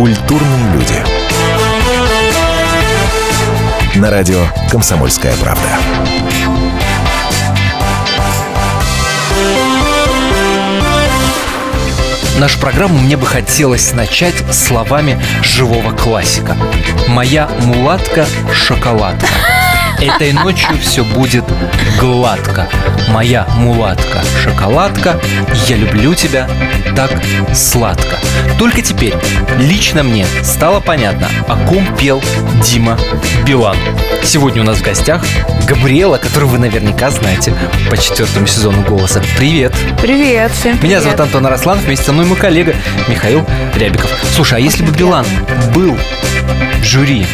Культурные люди. На радио «Комсомольская правда». Нашу программу мне бы хотелось начать словами живого классика. «Моя мулатка – шоколадка. Этой ночью все будет гладко. Моя мулатка – шоколадка. Я люблю тебя так сладко». Только теперь лично мне стало понятно, о ком пел Дима Билан. Сегодня у нас в гостях Габриэлла, которую вы наверняка знаете по 4-му сезону «Голоса». Привет! Привет! Всем привет! Меня зовут Антон Арасланов, вместе со мной мой коллега Михаил Рябиков. Слушай, а если бы Билан был в жюри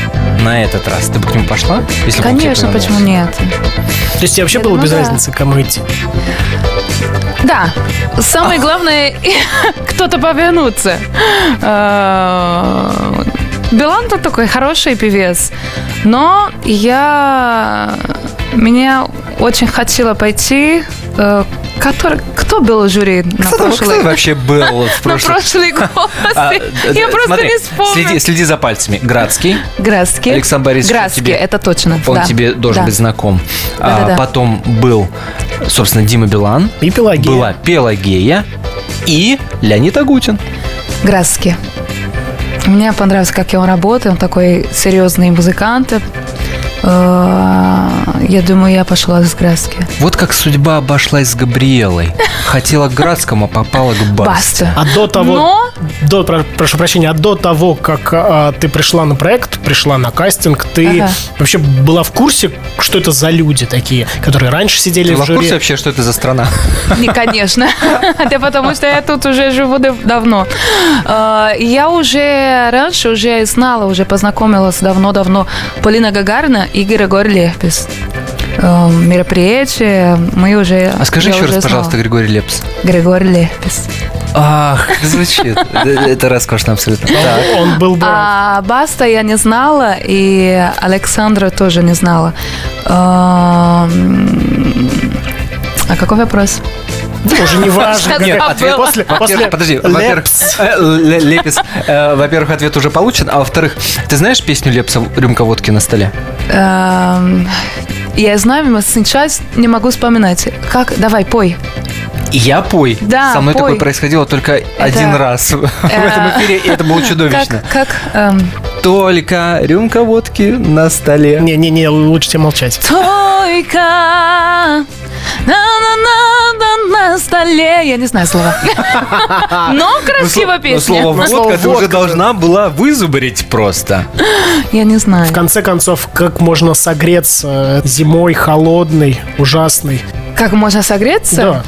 на этот раз, ты бы к нему пошла? Если конечно, почему нет? То есть тебе вообще было без разницы, кому идти? Да. Самое главное, кто-то повернуться. Билан-то такой хороший певец. Но меня очень хотела пойти... Кто был в жюри на прошлый? Кто вообще был в прошлый? На прошлый голос. Я просто не вспомню. Следи за пальцами. Градский. Александр Борисович. Градский, это точно. Он тебе должен быть знаком. Потом был, собственно, Дима Билан. И Пелагея. Была Пелагея. И Леонид Агутин. Градский. Мне понравилось, как он работает. Он такой серьезный музыкант. Я думаю, я пошла с Градски. Вот как судьба обошлась с Габриэлой. Хотела к Градскому, а попала к Басте. А до того... Прошу прощения, до того, как ты пришла на проект, пришла на кастинг, ты вообще была в курсе, что это за люди такие, которые раньше сидели в жюри? Ты была в курсе вообще, что это за страна? Не, конечно. Да потому что я тут уже живу давно. Я уже раньше уже знала, уже познакомилась давно-давно Полина Гагарина и Григорий Лепс. Мероприятие мы уже... А скажи еще раз, пожалуйста, Григорий Лепс. Григорий Лепс. Ах, звучит. Это роскошно абсолютно. Он был бы. А Баста я не знала, и Александра тоже не знала. А какой вопрос? Уже не важно. Нет, ответ после... Подожди, Лепс. Во-первых, ответ уже получен, а во-вторых, ты знаешь песню Лепса «Рюмка водки на столе»? Я знаю, но сейчас не могу вспоминать. Как? Давай, пой. Я пой. Да, со мной пой. Такое происходило только один раз в этом эфире, и это было чудовищно. Только рюмка водки на столе. Не, лучше тебе молчать. Только на столе. Я не знаю слова. Но красивая песня. Слово водка ты уже должна была вызубрить просто. Я не знаю. В конце концов, как можно согреться зимой холодной, ужасной? Как можно согреться? Да.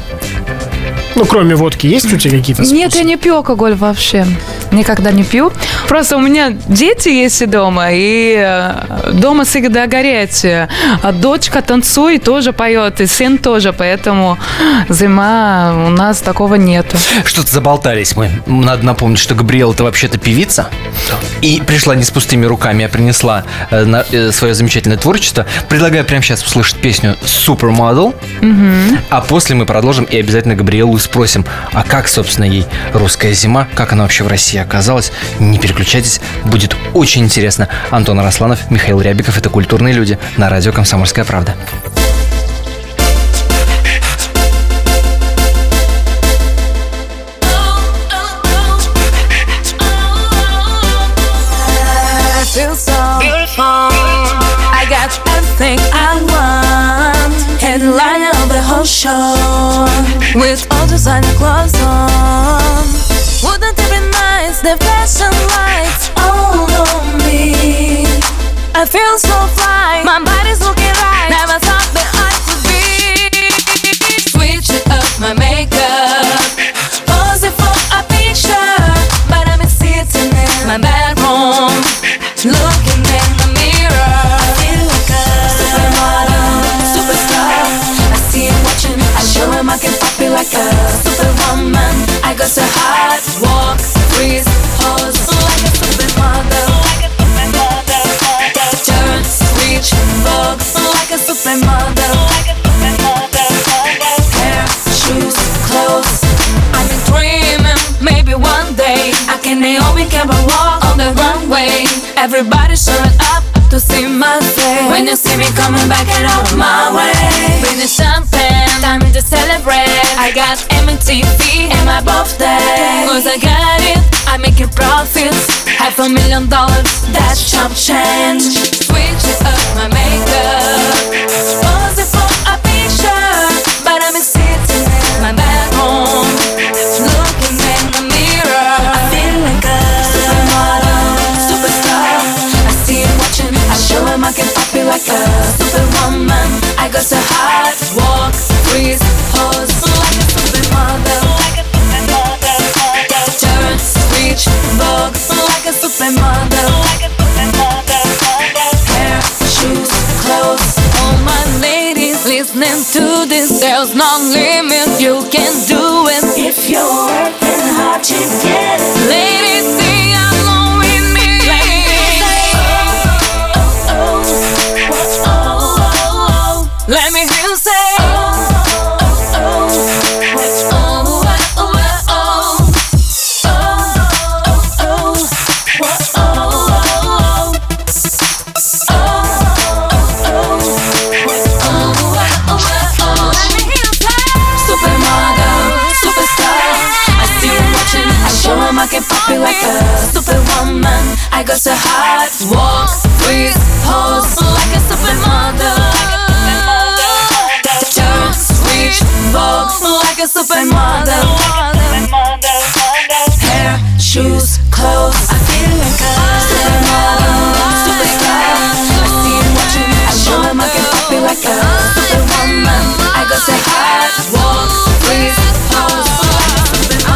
Ну, кроме водки, есть у тебя какие-то способы? Нет, я не пью алкоголь вообще. Никогда не пью. Просто у меня дети есть и дома всегда горячее. А дочка танцует, тоже поет, и сын тоже, поэтому зима у нас такого нету. Что-то заболтались мы. Надо напомнить, что Габриэлла-то вообще-то певица. И пришла не с пустыми руками, а принесла свое замечательное творчество. Предлагаю прямо сейчас услышать песню «Supermodel», а после мы продолжим и обязательно Габриэллу спросим, а как, собственно, ей русская зима, как она вообще в России оказалась. Не переключайтесь, будет очень интересно. Антон Арасланов, Михаил Рябиков. Это «Культурные люди» на радио «Комсомольская правда». Wouldn't it be nice, the flashing lights all on me? I feel so fly, my body's looking right. Never thought that I could be. Switch it up, my makeup, pose it for a picture. But I'm sitting in my bedroom, looking in the mirror. I feel like a supermodel, superstar. I see it watching, I show him I can pop it like a superwoman. I got so high. Like a supermodel, turn, switch, box, like a Everybody show it up to see my face. When you see me coming back and out of my way, bring the champagne, time to celebrate. I got MTV and my birthday. Cause I got it, I make it profits. $500,000, that's chump change. Switches up my makeup, posing for a picture, but I'm sitting in my bedroom, looking in the mirror. I'm feeling good, supermodel, superstar. I see him watching, I show him I can pop it like a superwoman. I got so hot, walk, freeze, pose, like a supermodel. Turn, reach, vogue, like a supermodel. Hair, shoes, clothes, all my ladies listening to this. There's no limit, you can do it. If you're working hard, you get it. Ladies, sing along with me. Let me say, oh, oh, oh, oh, oh, oh. Let me hear you say, oh. Like a superwoman, I got so hot. Walk, freeze, pose, like a supermodel. Turn, switch, vogue, like a supermodel. Hair, shoes, clothes, I feel like a supermodel, superstar. I see him watching, I show him I can pop it like a superwoman. I got so hot. Walk, freeze, pose, like a supermodel.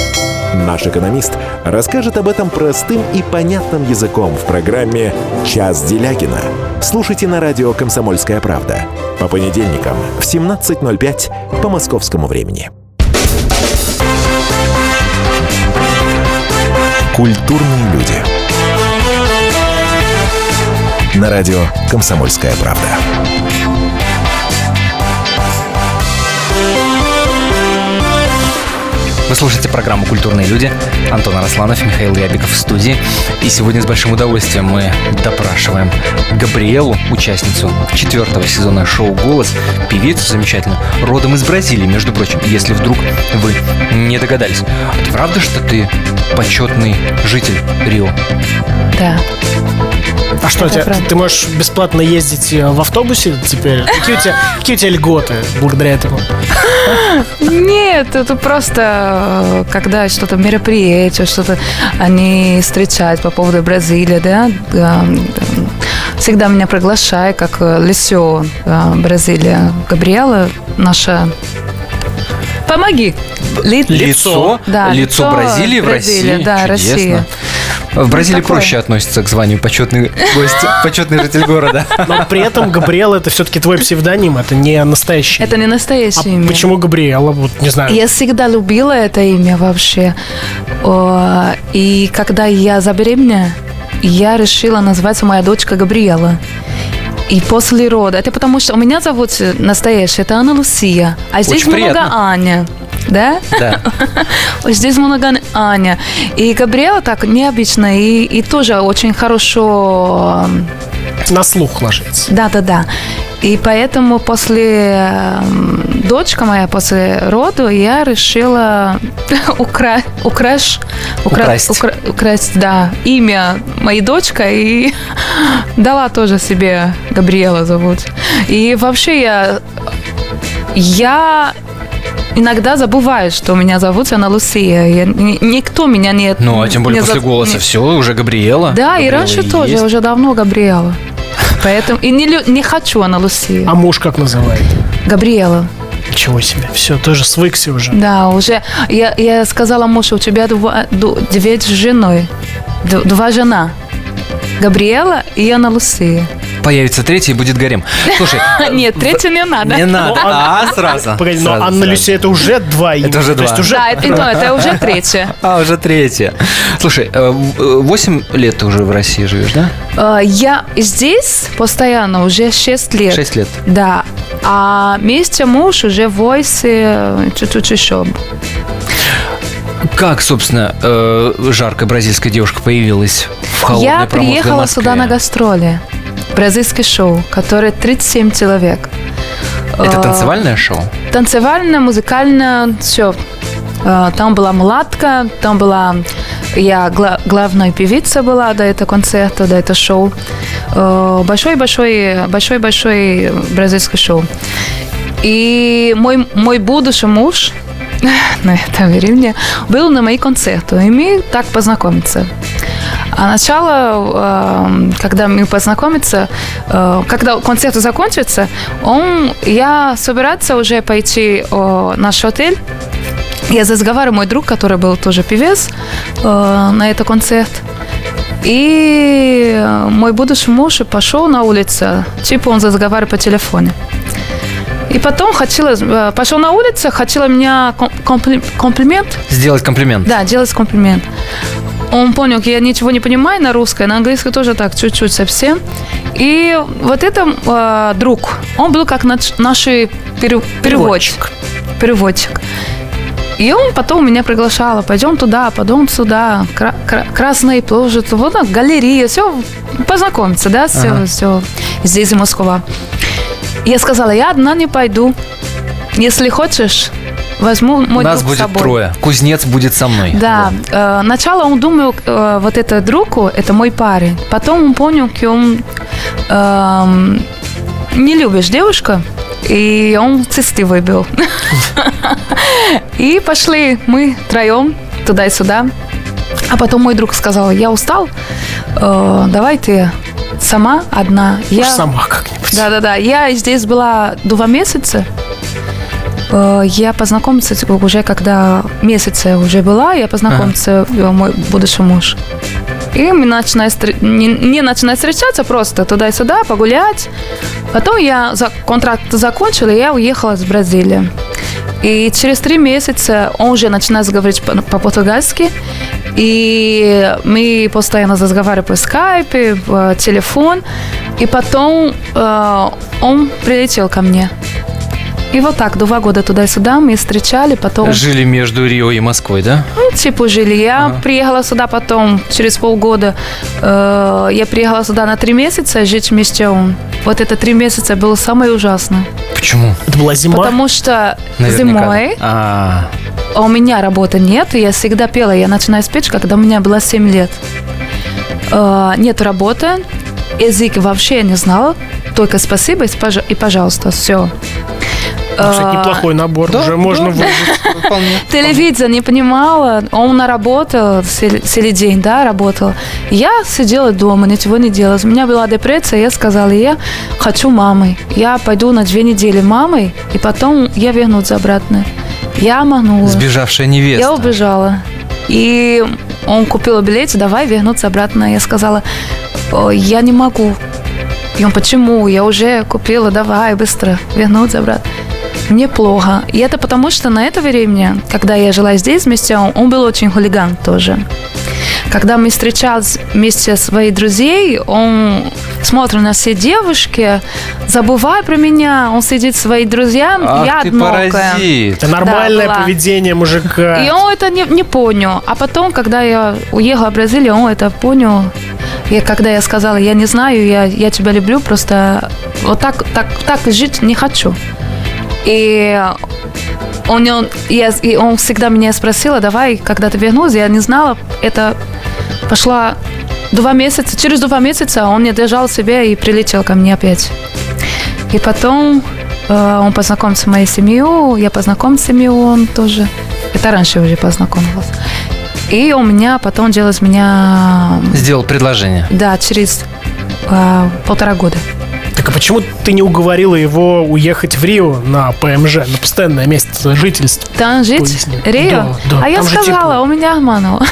Наш экономист расскажет об этом простым и понятным языком в программе «Час Делягина». Слушайте на радио «Комсомольская правда» по понедельникам в 17:05 по московскому времени. Культурные люди. На радио «Комсомольская правда». Вы слушаете программу «Культурные люди». Антон Арасланов, Михаил Рябиков в студии. И сегодня с большим удовольствием мы допрашиваем Габриэлу, участницу 4-го сезона шоу «Голос», певицу замечательную, родом из Бразилии, между прочим, если вдруг вы не догадались. Это правда, что ты почетный житель Рио? Да. А что у тебя? Ты можешь бесплатно ездить в автобусе теперь? Какие у тебя льготы благодаря этому? Нет, это просто, когда что-то мероприятие, что-то они встречают по поводу Бразилии, да? Всегда меня приглашают, как лицо Бразилия. Габриэла наша... Помоги! Лицо? Да, лицо Бразилии в России? Да, чудесно. Россия. В Бразилии проще относится к званию почетный гость, почетный житель города. Но при этом Габриэла — это все-таки твой псевдоним, это не настоящее. Это не настоящее имя. Почему Габриэла? Вот не знаю. Я всегда любила это имя вообще. И когда я забеременела, я решила назвать мою дочку Габриэла. И после рода. Это потому, что у меня зовут настоящая, это Ана Лусия. А здесь очень много Аня. Да? Да. Здесь много Аня. И Габриэла так необычно, и тоже очень хорошо... На слух ложится. Да. И поэтому дочка моя после роду, я решила украсть имя моей дочки и дала тоже себе, Габриэлла зовут. И вообще я иногда забываю, что меня зовут Ана Лусия. Никто меня не... Ну, а тем более после голоса все, уже Габриэлла. Да, Габриэлла и раньше есть. Тоже, уже давно Габриэлла. Поэтому и не хочу Ана Лусия. А муж как называет? Габриэлла. Ничего себе, все, тоже свыкся уже. Да, уже. Я сказала мужу, у тебя две жены. Два жена. Габриэлла и Ана Лусия. Появится третья и будет гарем. Слушай, нет, третья не надо. Не надо, сразу. Погоди, но Анна Люси это уже два имени. Это уже два. Да, это уже третья. Уже третья. Слушай, 8 лет ты уже в России живешь, да? Я здесь постоянно уже 6 лет. 6 лет. Да. А вместе муж уже в Войсе чуть-чуть еще. Как, собственно, жаркая бразильская девушка появилась в холодной промозглой Москве? Я приехала сюда на гастроли. Бразильское шоу, которое 37 человек. Это танцевальное шоу? Танцевальное, музыкальное, все. Там была мулатка, там была... Я главной певица была до этого концерта, до этого шоу. Большое бразильское шоу. И мой будущий муж на этом времени был на мои концерты, и мы так познакомимся. А начало, когда мы познакомимся, когда концерт закончится, я собираться уже пойти в наш отель. Я разговариваю, мой друг, который был тоже певец на этот концерт. И мой будущий муж пошел на улицу, типа он разговаривал по телефону. И потом пошел на улицу, хотела меня комплимент. Сделать комплимент. Да, делать комплимент. Он понял, я ничего не понимаю на русском, на английском тоже так, чуть-чуть совсем. И вот это друг, он был как наш переводчик. И он потом меня приглашал, пойдем туда, пойдем сюда, Красная площадь, вот так, галерея, все, познакомиться, да, все, здесь Москва. Я сказала, я одна не пойду, если хочешь... Возьму мой друг с собой. Нас будет трое. Кузнец будет со мной. Да. Вот. Начало он думал, вот этот друг, это мой парень. Потом он понял, что он не любишь девушку. И он цистивый был. И пошли мы троем туда и сюда. А потом мой друг сказал, я устал, давай ты сама одна. Я сама как-нибудь. Да. Я здесь была 2 месяца. Я познакомился уже, когда месяца уже была, я познакомился мой будущий муж. И мы начинаем встречаться, просто туда и сюда, погулять. Потом я контракт закончила, и я уехала из Бразилии. И через 3 месяца он уже начинает говорить по-португальски. И мы постоянно разговаривали по скайпу, по телефону. И потом он прилетел ко мне. И вот так, 2 года туда-сюда мы встречали, потом... Жили между Рио и Москвой, да? Ну, типа жили. Я приехала сюда потом, через полгода. Я приехала сюда на 3 месяца жить вместе. Вот это 3 месяца было самое ужасное. Почему? Это была зима? Потому что зимой у меня работы нет, и я всегда пела. Я начинаю спеть, когда у меня было 7 лет. Нет работы, язык вообще не знала, только спасибо и пожалуйста, все. Кстати, неплохой набор, уже можно выжить. Телевизор не понимала, он на работу, целый день, да, работала. Я сидела дома, ничего не делала. У меня была депрессия, я сказала, я хочу мамой. Я пойду на 2 недели мамой, и потом я вернусь обратно. Я манула. Сбежавшая невеста. Я убежала. И он купил билет, давай вернуться обратно. Я сказала, я не могу. И он, почему? Я уже купила, давай быстро вернуться обратно. Мне плохо. И это потому, что на это время, когда я жила здесь вместе, он был очень хулиган тоже. Когда мы встречались вместе с своими друзьями, он смотрит на все девушки, забывая про меня, он сидит с своими друзьями, я одинокая. Паразит. Это нормальное поведение мужика. И он это не понял. А потом, когда я уехала в Бразилию, он это понял. когда я сказала, я не знаю, я тебя люблю, просто вот так жить не хочу. И он всегда меня спросил, давай, когда ты вернулась, я не знала, это пошла 2 месяца, через 2 месяца он не держал себя и прилетел ко мне опять. И потом он познакомился с моей семьей, я познакомилась с семьей, он тоже, это раньше уже познакомилась. И у меня потом сделал предложение. Да, через 1,5 года. Так а почему ты не уговорила его уехать в Рио на ПМЖ, на постоянное место жительства? Там жить? Поясни. Рио? Да, а я сказала, у меня обманула.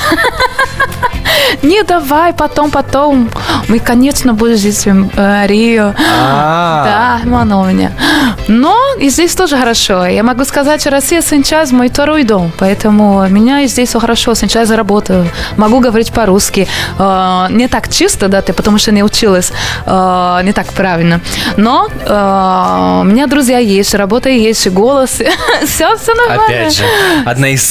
Не, давай, потом. Мы, конечно, будем жить в Рио. Да, обманула меня. Но и здесь тоже хорошо. Я могу сказать, что Россия сейчас мой второй дом. Поэтому меня и здесь все хорошо. Сейчас работаю. Могу говорить по-русски. Не так чисто, да, потому что не училась. Не так правильно. Но у меня друзья есть, работа есть, голос. Все нормально. Опять же, одна из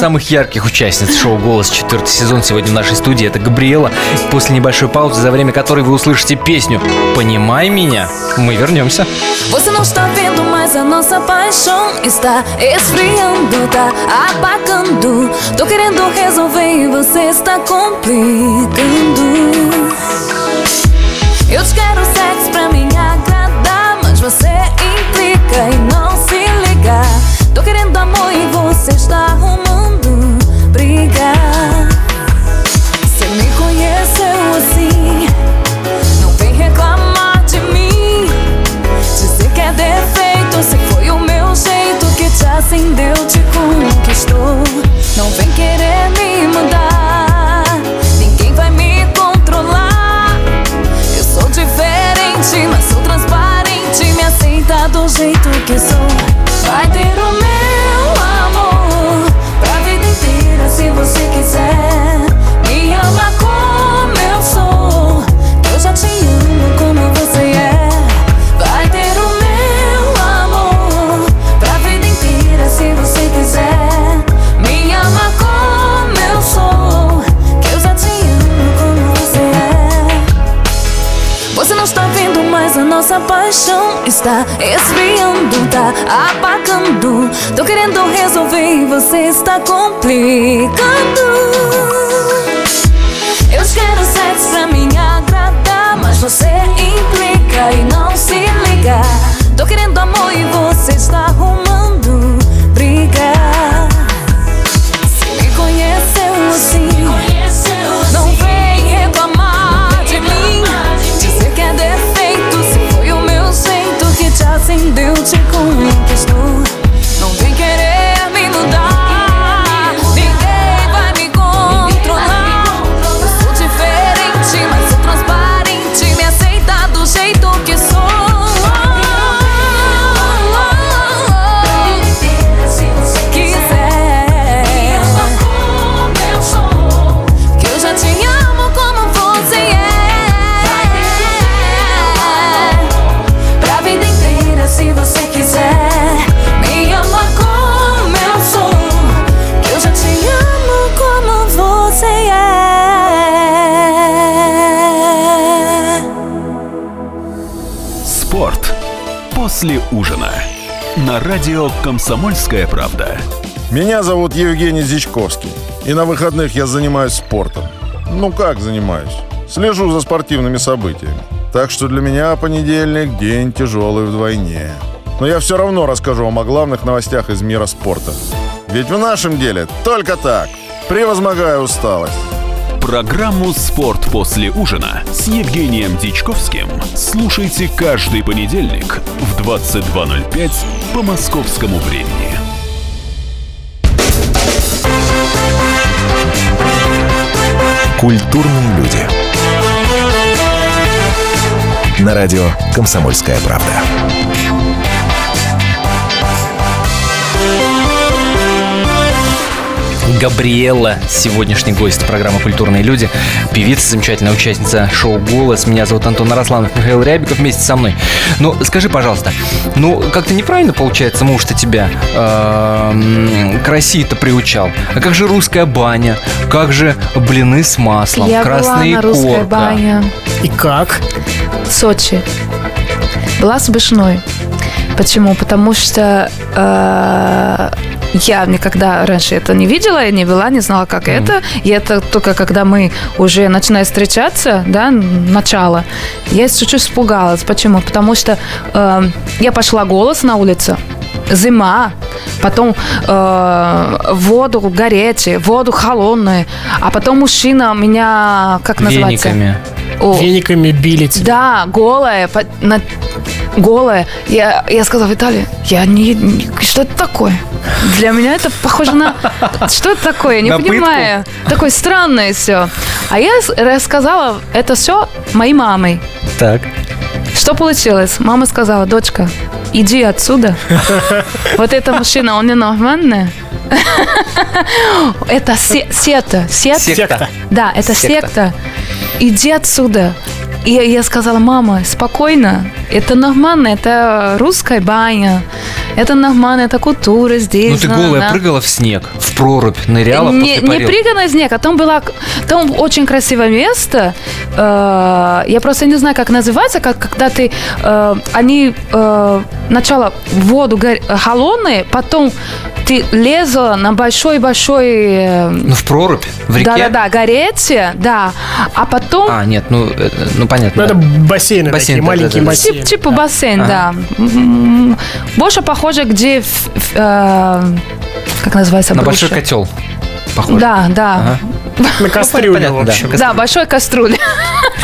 самых ярких участниц шоу «Голос», 4-й сезон, сегодня в нашей студии. Это Габриэлла. После небольшой паузы, за время которой вы услышите песню «Понимай меня», мы вернемся. Você não está vendo, mas a nossa paixão está esfriando, tá apagando. Tô querendo resolver e você está complicando. Eu te quero sexo pra me agradar, mas você implica e não se liga. Tô querendo amor e você está arrumando briga. Você me conheceu assim, não vem reclamar de mim. Dizer que é defeito, se foi o meu jeito que te acendeu, te conquistou. Não vem querer me mandar, ninguém vai me controlar. Eu sou diferente, mas sou transparente, me aceita do jeito que sou. Vai ter o meu amor pra vida inteira se você quiser. Me ama como eu sou, eu já te amo como você é. Vai ter o meu amor pra vida inteira se você quiser. Me ama como eu sou, eu já te amo como você é. Você não está vendo, mas a nossa paixão está esfriando, tá apagando. Tô querendo resolver e você está complicando. Eu te quero sexo pra me agradar, mas você implica e não se liga. Tô querendo amor e você está arrumando briga. Se me conheceu assim, não vem reclamar de mim. Dizer que é defeito, se foi o meu jeito que te acendeu, te conquistou. Não vem querer me mudar. После ужина на радио «Комсомольская правда». Меня зовут Евгений Зичковский, и на выходных я занимаюсь спортом. Ну как занимаюсь? Слежу за спортивными событиями. Так что для меня понедельник – день тяжелый вдвойне. Но я все равно расскажу вам о главных новостях из мира спорта. Ведь в нашем деле только так, превозмогая усталость. Программу «Спорт после ужина» с Евгением Дичковским слушайте каждый понедельник в 22:05 по московскому времени. Культурные люди. На радио «Комсомольская правда». Габриэлла, сегодняшний гость программы «Культурные люди», певица, замечательная участница шоу «Голос». Меня зовут Антон Арасланов, Михаил Рябиков вместе со мной. Ну, скажи, пожалуйста, ну, как-то неправильно получается, муж-то тебя к России-то приучал. А как же русская баня? Как же блины с маслом? Я красные была на русской баня. И как? В Сочи. Была с Бышной. Почему? Потому что я никогда раньше это не видела, я не вела, не знала, как это. И это только когда мы уже начинаем встречаться, да, начало. Я чуть-чуть испугалась. Почему? Потому что я пошла голос на улицу. Зима, потом воду горячую, воду холодную, а потом мужчина меня, как называется? Вениками. Вениками били тебя. Да, голая, голая. Я сказала, Виталий, я не... Что это такое? Для меня это похоже на... Что это такое? Я не понимаю. Такое странное все. А я рассказала это все моей маме. Так. Что получилось? Мама сказала, дочка, иди отсюда. Вот этот мужчина, он ненормальный. Это секта. Да, это секта. Иди отсюда. И я сказала, мама, спокойно, это нормально, это русская баня, это нормально, это культура здесь. Ну ты голая прыгала в снег, в прорубь, ныряла, не прыгала в снег, а там очень красивое место, я просто не знаю, как называется, когда ты, они сначала воду холодную, потом ты лезла на большой-большой... Ну, в прорубь, в реке? Да-да-да, горячее, да, а потом... А, нет, ну понятно. Ну, да. Это бассейны такие, да, маленькие бассейны. Типа бассейн, да. Больше похоже, где... Как называется? На большой котел, похоже. Да, да. Ага. На кастрюлю, в общем. Да, большой кастрюлю.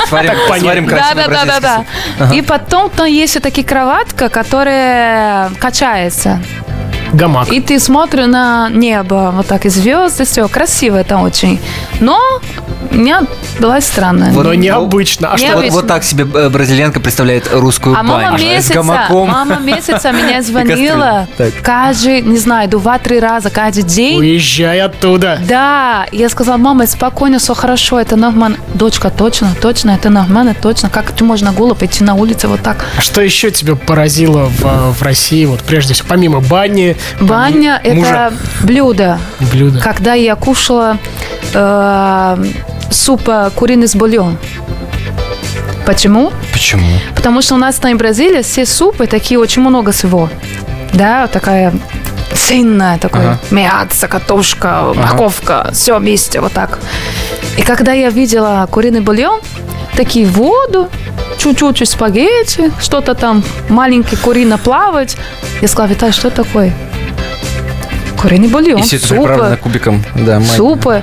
Сварим красивый бразильский. Да. И потом там есть все-таки кроватка, которая качается. Гамак. И ты смотришь на небо, вот так, и звезды, все, красиво это очень. Но у меня была странная. Вот, но необычно. А необычно. Что вот так себе бразильянка представляет русскую баню. Мама месяца меня звонила каждый, не знаю, 2-3 раза каждый день. Уезжай оттуда. Да. Я сказала, мама, спокойно, все хорошо, это нормально. Дочка, точно, это нормально, точно. Как ты можно голо пойти на улице вот так? А что еще тебя поразило в России, вот прежде всего, помимо бани? Баня – это блюдо. Когда я кушала суп куриный с бульоном. Почему? Потому что у нас там в Бразилии все супы такие, очень много всего. Да, такая сильная, такая мясо, картошка, морковка, все вместе, вот так. И когда я видела куриный бульон, такие воду, чуть-чуть спагетти, что-то там, маленький курино плавать. Я сказала, Виталий, что такое? Куриный бульон, супы. И все это приправлено кубиком. Да, супы.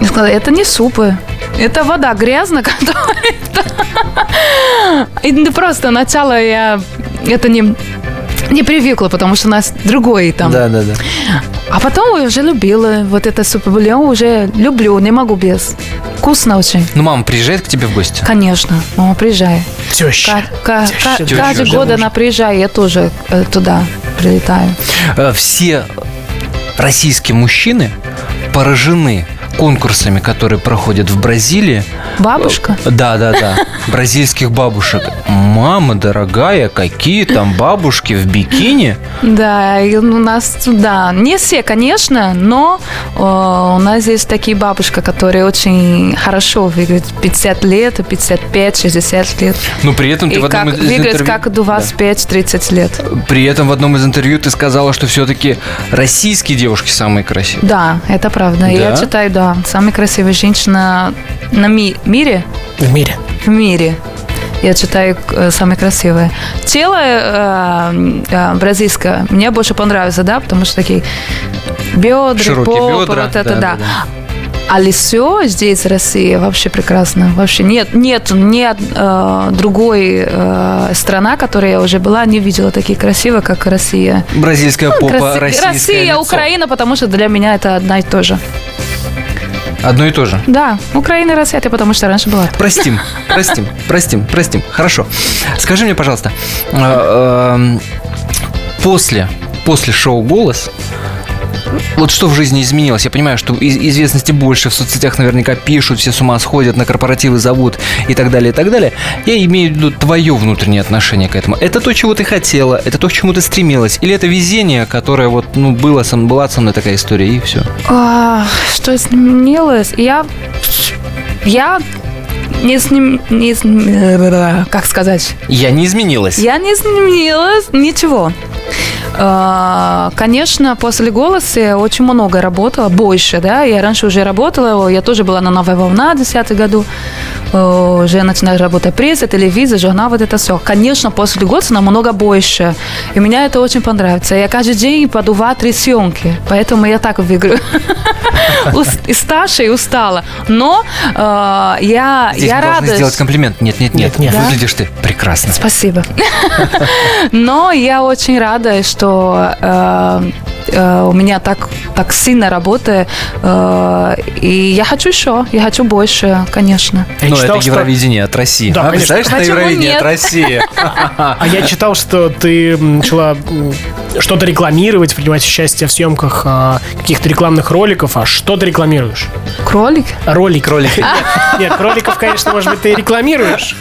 Я сказала, это не супы. Это вода грязная, которая... И просто начало я это не привыкла, потому что у нас другой там. Да. А потом я уже любила вот это суп-бульон, уже люблю, не могу без. Вкусно очень. Ну, мама приезжает к тебе в гости? Конечно, мама приезжает. Теща. Каждый год она приезжает, я тоже туда прилетаю. Все российские мужчины поражены конкурсами, которые проходят в Бразилии. Бабушка? Да. Бразильских бабушек. Мама дорогая, какие там бабушки в бикини? Да, у нас, да, не все, конечно, но у нас есть такие бабушки, которые очень хорошо выглядят. 50 лет, 55, 60 лет. Но при этом ты в одном из интервью... выглядит как 25-30 лет. При этом в одном из интервью ты сказала, что все-таки российские девушки самые красивые. Да, это правда. Да? Я читаю, да. Самая красивая женщина на мире. В мире. Я читаю самая красивая. Тело бразильское мне больше понравится, да, потому что такие бедра, широкие попа, бедра, вот это, да. А лицо здесь, в России, вообще прекрасно. Вообще нет другой страны, которая я уже была, не видела такие красивые, как Россия. Бразильская попа, российское Россия, лицо. Украина, потому что для меня это одна и то же. Одно и то же. Да, Украина и Россия, это потому что раньше была. Простим. Хорошо. Скажи мне, пожалуйста, после шоу «Голос» Вот что в жизни изменилось? Я понимаю, что известности больше, в соцсетях наверняка пишут, все с ума сходят, на корпоративы зовут и так далее, и так далее. Я имею в виду твое внутреннее отношение к этому. Это то, чего ты хотела, это то, к чему ты стремилась, или это везение, которое вот, ну, было, была со мной такая история, и все? Что изменилось? Я как сказать? Я не изменилась. Я не изменилась, ничего. Конечно, после «Голоса» я очень много работала, больше, да, я раньше уже работала, я тоже была на «Новой волне» в 2010 году, уже начинала работать пресса, телевизор, журнал, вот это все. Конечно, после «Голоса» намного больше, и мне это очень понравится. Я каждый день по 2-3 съемки, поэтому я так выиграю. Старше и устала, но я рада. Здесь должны сделать комплимент. Нет, выглядишь ты прекрасно. Спасибо. Но я очень рада, что у меня так сильно работает, и я хочу еще, я хочу больше, конечно. Но это Евровидение от России. Да, представляешь, это Евровидение от России. А я читал, что ты начала что-то рекламировать, принимать участие в съемках каких-то рекламных роликов. А что ты рекламируешь? Кролик? Ролик. Нет, кроликов, конечно, может быть, ты рекламируешь.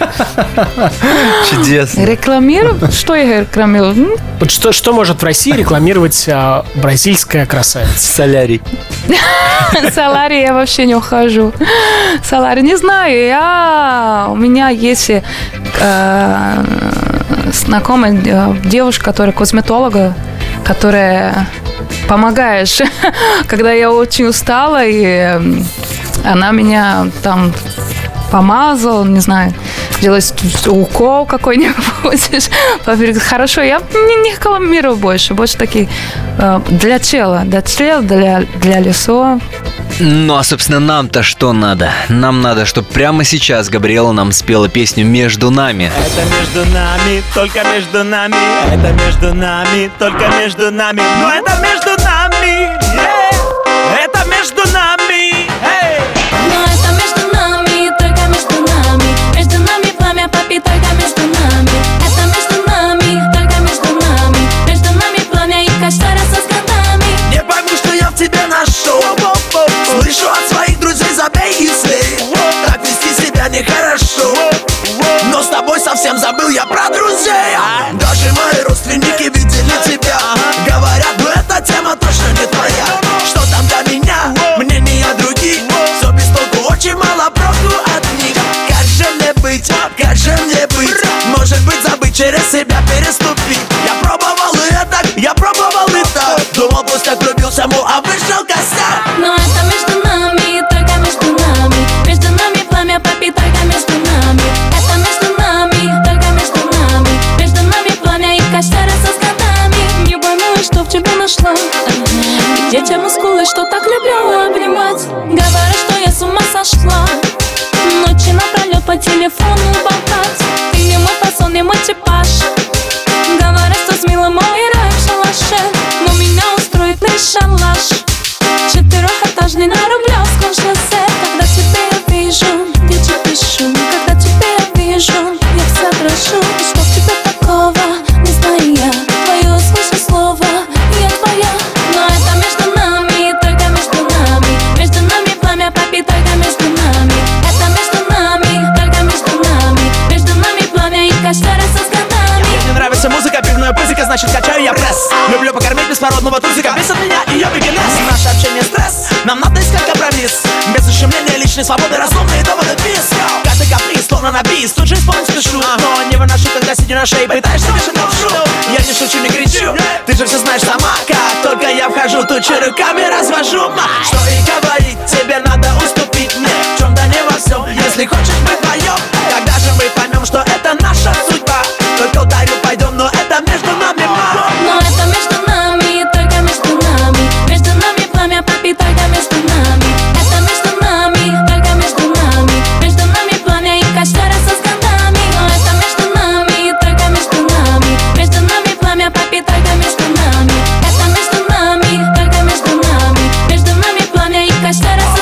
Чудесно. Рекламирую? Что я рекламирую? Вот что может в России рекламировать бразильская красавица? Солярий. Солярий я вообще не ухожу. Солярий не знаю. У меня есть знакомая девушка, которая косметолога, которая помогаешь, когда я очень устала, и она меня там помазала, не знаю, делать укол какой-нибудь. Хорошо, я не рекламирую больше такие для тела, для лица. Ну, а, собственно, нам-то что надо? Нам надо, чтобы прямо сейчас Габриэлла нам спела песню «Между нами». Это между нами, только между нами. Это между нами, только между нами. Но это между нами, yeah! Это между нами, hey! Но это между нами, только между нами. Между нами пламя, папи, только между нами. Это между нами, только между нами. Между нами пламя и костер со скандами. Не пойму, что я в тебя нашел. Слышу от своих друзей, забей и слей. Так вести себя нехорошо. Но с тобой совсем забыл я про друзей. Даже мои родственники видели тебя. Говорят, ну эта тема точно не твоя. Что там для меня, мнения других. Все без толку, очень мало проку от них. Как же мне быть? Может быть, забыть, через себя переступить. Я пробовал и так, я пробовал и так. Думал, пусть так влюбился, мол, а вышел косяк. Но это между нами, только между нами. Между нами пламя, папи, только между нами. Это между нами, только между нами. Между нами пламя и костер со скотами. Не пойму, что в тебя нашла. Где те мускулы, что так люблю обнимать? Говорят, что я с ума сошла. Ночи напролет по телефону болтать. Ты не мой фасон, не мой типаж. Говорят, что с милым мой рай в шалаше. Но меня устроит лишь шалаш. Четырехэтажный на Рублевском шоссе. Когда тебя я вижу, я тебя пишу. Когда тебя я вижу, я вся дрожу. Что в тебе такого, не знаю я. Твое слышу слово, я твоя. Но это между нами, только между нами. Между нами пламя, папи, только между нами. Это между нами, только между нами. Между нами пламя и костер со скотами. Мне нравится музыка, пивная пузика, значит качаю я пресс. Люблю покормить беспородного тузика, без от меня ее бегенес. Наше общение стресс, нам надо искать компромисс. Без ущемления личной свободы, разумные доводы писк. Каждый каприз, словно на бис, тут же исполнить спешу. Но не выношу, когда сидя на шее, пытаешься бежать на вшу. Я не шучу, не кричу, ты же все знаешь сама. Как только я вхожу, тучи руками развожу. Что и говорить, тебе надо уступить мне. В чем-то не во всем, если хочешь быть вдвоем. Когда же мы поймем, что это наша судьба? Только ударю, пойдем, но это между нами, мама. Но это между нами, только между нами. Между нами пламя, папи, только между нами. Это между нами, только между нами. Между нами пламя и костер со скандами. Но это между нами, только между нами. Между нами пламя, папи, только между нами. Это между нами, только между нами. Между нами пламя и костер со скандами.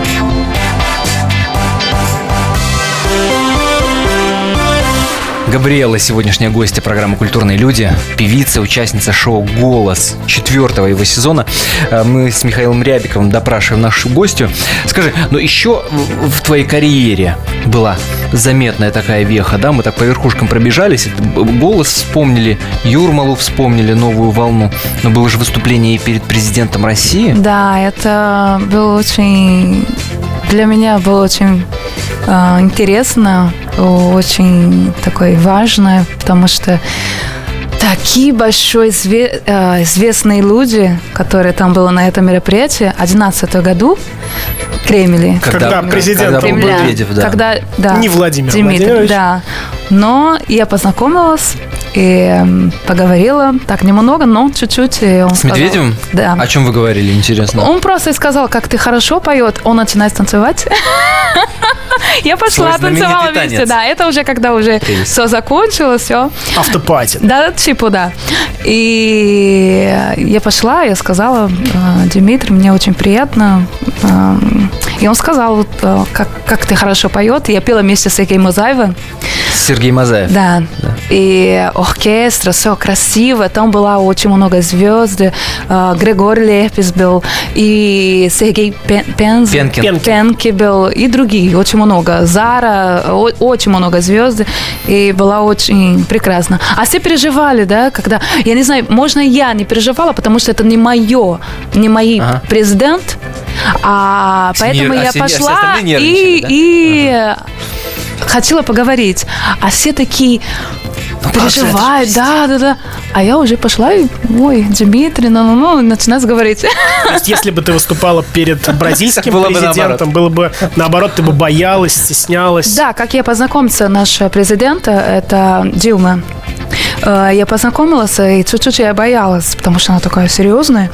Габриэлла сегодняшняя гостья программы «Культурные люди», певица, участница шоу «Голос» четвертого его сезона. Мы с Михаилом Рябиковым допрашиваем нашу гостью. Скажи, но еще в твоей карьере была заметная такая веха, да? Мы так по верхушкам пробежались, «Голос» вспомнили, Юрмалу вспомнили, «Новую волну». Но было же выступление и перед президентом России. Да, это было очень... Для меня было очень интересно, очень такое важное, потому что такие большие известные люди, которые там были на этом мероприятии в 2011 году в Кремле. Когда президент был Медведев, да. Когда, да. Не Владимир Владимирович. Да. Но я познакомилась и поговорила так немного, но чуть-чуть. И он с сказал, Медведевым? Да. О чем вы говорили, интересно? Он просто сказал, как ты хорошо поет, он начинает танцевать. Я пошла, танцевала вместе. Да, это уже когда уже все закончилось, все. Автопати. Да, типа, да. И я пошла, я сказала, Дмитрий, мне очень приятно. И он сказал, как ты хорошо поет. Я пела вместе с Сергеем Мазаевым. Сергей Мазаев. Да. И оркестр, все красиво. Там было очень много звезд. Григорий Лепс был, и Сергей Пенкин был, и другие. Очень много. Зара, очень много звезд. И было очень прекрасно. А все переживали, да, когда... Я не знаю, можно я не переживала, потому что это не мое, не мой президент. А поэтому я пошла и... Хотела поговорить, а все такие переживают, да. А я уже пошла и, ой, Дмитрий, начинает говорить. То есть, если бы ты выступала перед бразильским президентом, было бы наоборот, ты бы боялась, стеснялась. Да, как я познакомился нашего президента, это Дима. Я познакомилась, и чуть-чуть я боялась, потому что она такая серьезная.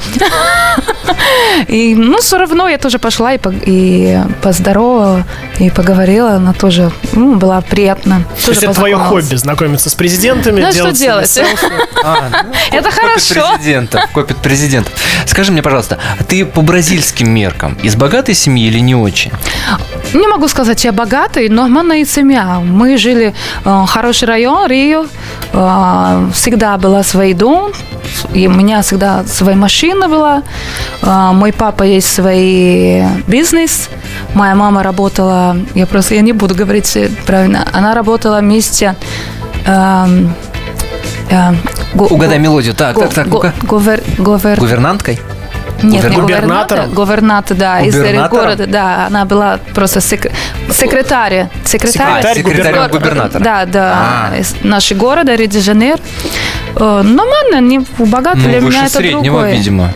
И, все равно я тоже пошла и поздоровала, и поговорила. Она тоже, была приятно. То есть это твое хобби, знакомиться с президентами? Ну, что делать? Это хорошо. Копит президентов. Скажи мне, пожалуйста, ты по бразильским меркам из богатой семьи или не очень? Не могу сказать, я богатая, но нормальная семья. Мы жили в хороший район, Рио. Всегда была свой дом, и у меня всегда своя машина была. Мой папа есть свой бизнес. Моя мама работала, я не буду говорить правильно, она работала вместе... Угадай мелодию. Гувернанткой? Нет, губернатор, да, из города, да, она была просто секретарь губернатора. Да, из нашего города, Рио-де-Жанейро. Нормально, не богато, для меня это другое. Среднего, видимо.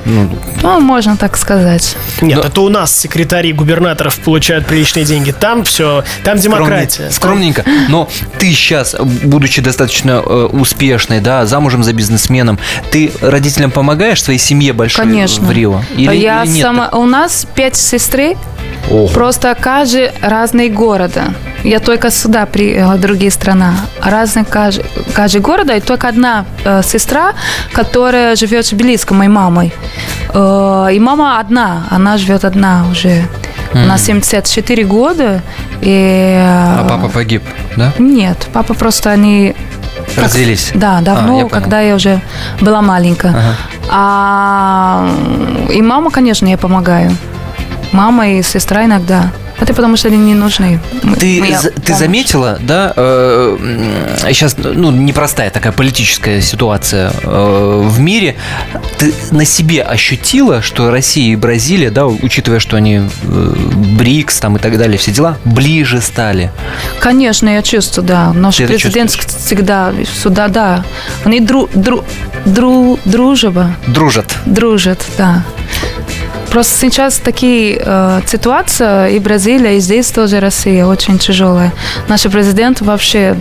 Можно так сказать. Нет, это у нас секретари губернаторов получают приличные деньги. Там все, там демократия. Скромненько. Но ты сейчас, будучи достаточно успешной, да, замужем за бизнесменом, ты родителям помогаешь, своей семье большой в Рио? Или нет? У нас 5 сестры. Просто каждый разный город. Я только сюда приехала, другие страны. Разные каждый город. И только одна сестра, которая живет близко моей мамой. И мама одна. Она живет одна уже. Она 74 года. А папа погиб, да? Нет, папа просто они... Развелись? Да, давно, когда я уже была маленькая. И мама, конечно, я помогаю. Мама и сестра иногда. Это потому, что они не нужны. Ты заметила, да, сейчас, непростая такая политическая ситуация в мире. Ты на себе ощутила, что Россия и Бразилия, да, учитывая, что они БРИКС там и так далее, все дела, ближе стали? Конечно, я чувствую, да. Наш президент всегда сюда, да. Они дружат, да. Просто сейчас такие ситуация и Бразилия, и здесь тоже Россия очень тяжелая. Наш президент вообще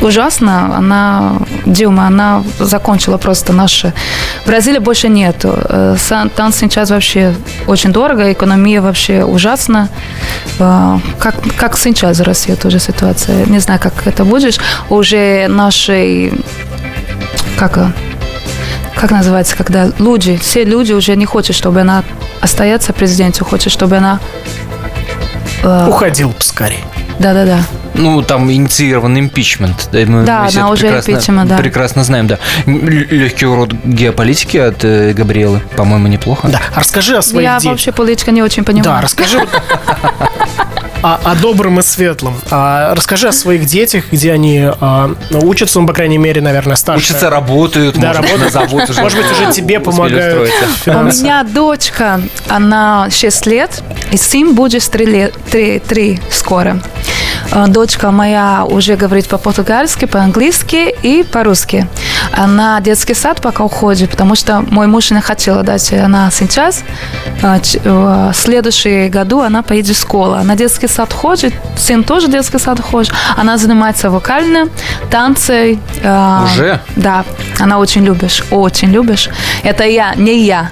ужасно. Дима закончила просто нашу. Бразилии больше нету. Там сейчас вообще очень дорого, экономия вообще ужасна. Как сейчас в России тоже ситуация. Не знаю, как это будет. Уже наши... Как называется, когда все люди уже не хотят, чтобы она остается президентом, хотят, чтобы она... Уходил поскорее. Да. Там инициирован импичмент. Да, она уже импичмент, да. Прекрасно знаем, да. Легкий урок геополитики от Габриэлы, по-моему, неплохо. Да, расскажи о своих действиях. Я вообще политика не очень понимаю. Да, расскажи... О добром и светлом. Расскажи о своих детях, где они учатся, по крайней мере, наверное, старше. Учатся, работают, да, на завод уже. Может быть, уже тебе помогают. У меня дочка, она 6 лет, и сын будет 3 скоро. Дочка моя уже говорит по-португальски, по-английски и по-русски. Она в детский сад пока уходит, потому что мой муж не хотел дать. Она сейчас, в следующем году она поедет в школу. Она в детский сад ходит, сын тоже в детский сад ходит. Она занимается вокально, танцы. Уже? Да, она очень любишь. Это я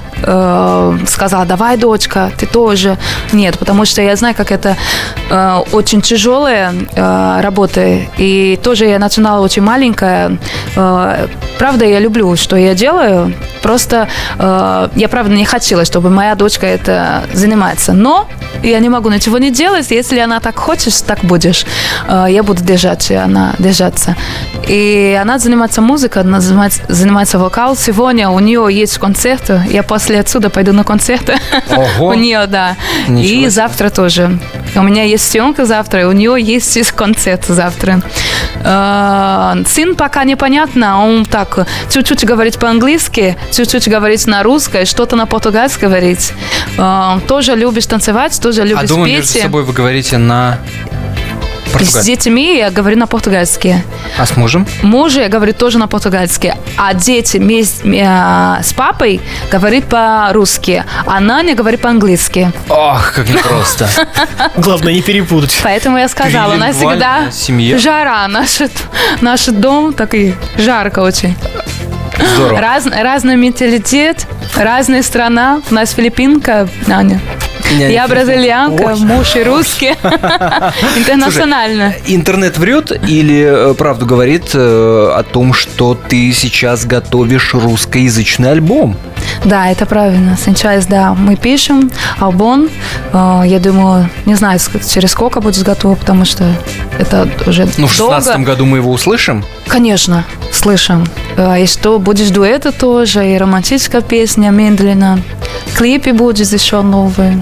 сказала, давай, дочка, ты тоже. Нет, потому что я знаю, как это очень тяжелая работа. И тоже я начинала очень маленькая. Правда, я люблю, что я делаю. Просто я, правда, не хотела, чтобы моя дочка это занимается. Но я не могу ничего не делать. Если она так хочет, так будешь. Я буду держаться. И она занимается музыкой, она занимается вокалом. Сегодня у нее есть концерт. Я после отсюда пойду на концерт. Ого. У нее, да. Ничего. И завтра тоже. У меня есть съемка завтра, у нее есть концерт завтра. Сын пока непонятно, он так чуть-чуть говорит по-английски, чуть-чуть говорит на русском, что-то на португальски говорит. Тоже любишь танцевать, тоже любишь петь. А думаю, между собой вы говорите на... С детьми я говорю на португальски. А с мужем? Мужу я говорю тоже на португальски. А дети с папой говорит по-русски. Она не говорит по-английски. Ох, как непросто. Главное не перепутать. Поэтому я сказала, у нас всегда жара. Наш дом такой жарко очень. Здорово. Разный менталитет, разная страна. У нас филиппинка, Аня. Я бразильянка, муж и русский. Интернационально. Слушай, интернет врет или правду говорит о том, что ты сейчас готовишь русскоязычный альбом? Да, это правильно. Сейчас, да, мы пишем альбом. Я думаю, не знаю, через сколько будет готово, потому что это уже долго. В 2016 году мы его услышим? Конечно, слышим. И что, будешь дуэты тоже, и романтическая песня медленно. Клипы будут еще новые.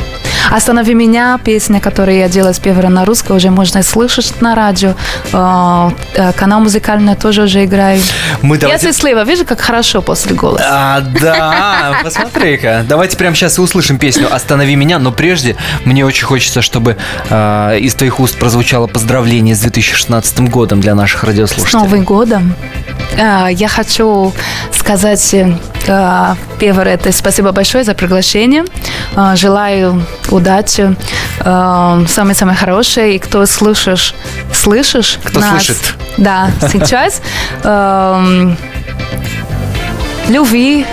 «Останови меня» песня, которую я делала с певера на русском, уже можно слышать на радио. Канал музыкальный тоже уже играю. Если слева, вижу, как хорошо после голоса. Да, посмотри-ка. Давайте прямо сейчас и услышим песню «Останови меня», но прежде мне очень хочется, чтобы из твоих уст прозвучало поздравление с 2016 годом для наших радиослушателей. С Новым годом. Я хочу сказать певер, это спасибо большое за приглашение. Желаю удачи, самое-самое хорошее. И кто слышишь кто нас, слышит. Да, сейчас. Любви,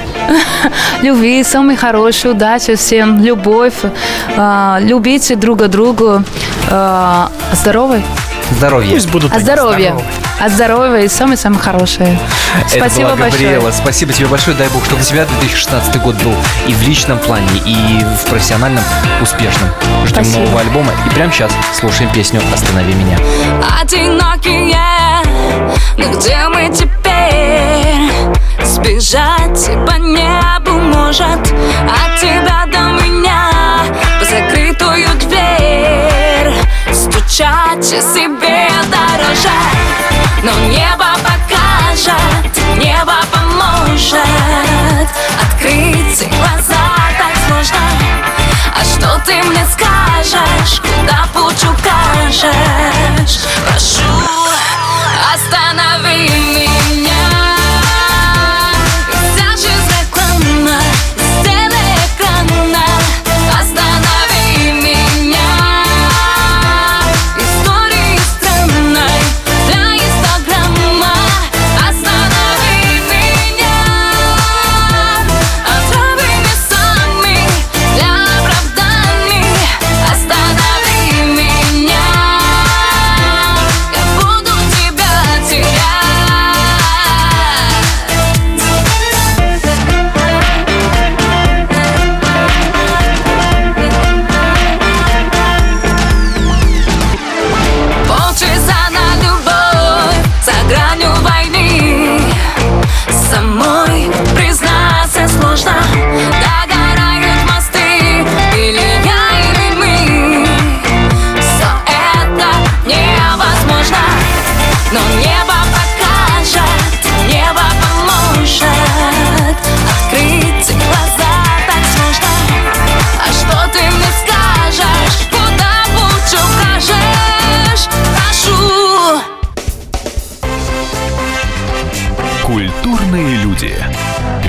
самые хорошие, удачи всем, любовь. Любите друг друга. Здоровья. Пусть будут здоровья и самое-самое хорошее. Спасибо большое. Габриэлла, спасибо тебе большое. Дай бог, чтобы у тебя 2016 год был и в личном плане, и в профессиональном успешном. Ждем нового альбома. И прямо сейчас слушаем песню «Останови меня». Одинокие, ну где мы теперь? Сбежать по небу может от тебя до меня, по закрытую дверь. Дальше себе дороже, но небо покажет, небо поможет. Открыть глаза так сложно, а что ты мне скажешь, куда путь укажешь? Прошу, останови меня.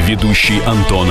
Ведущий Антон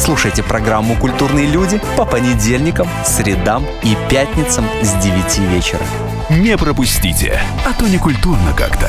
Слушайте программу «Культурные люди» по понедельникам, средам и пятницам с 9 вечера. Не пропустите, а то некультурно как-то.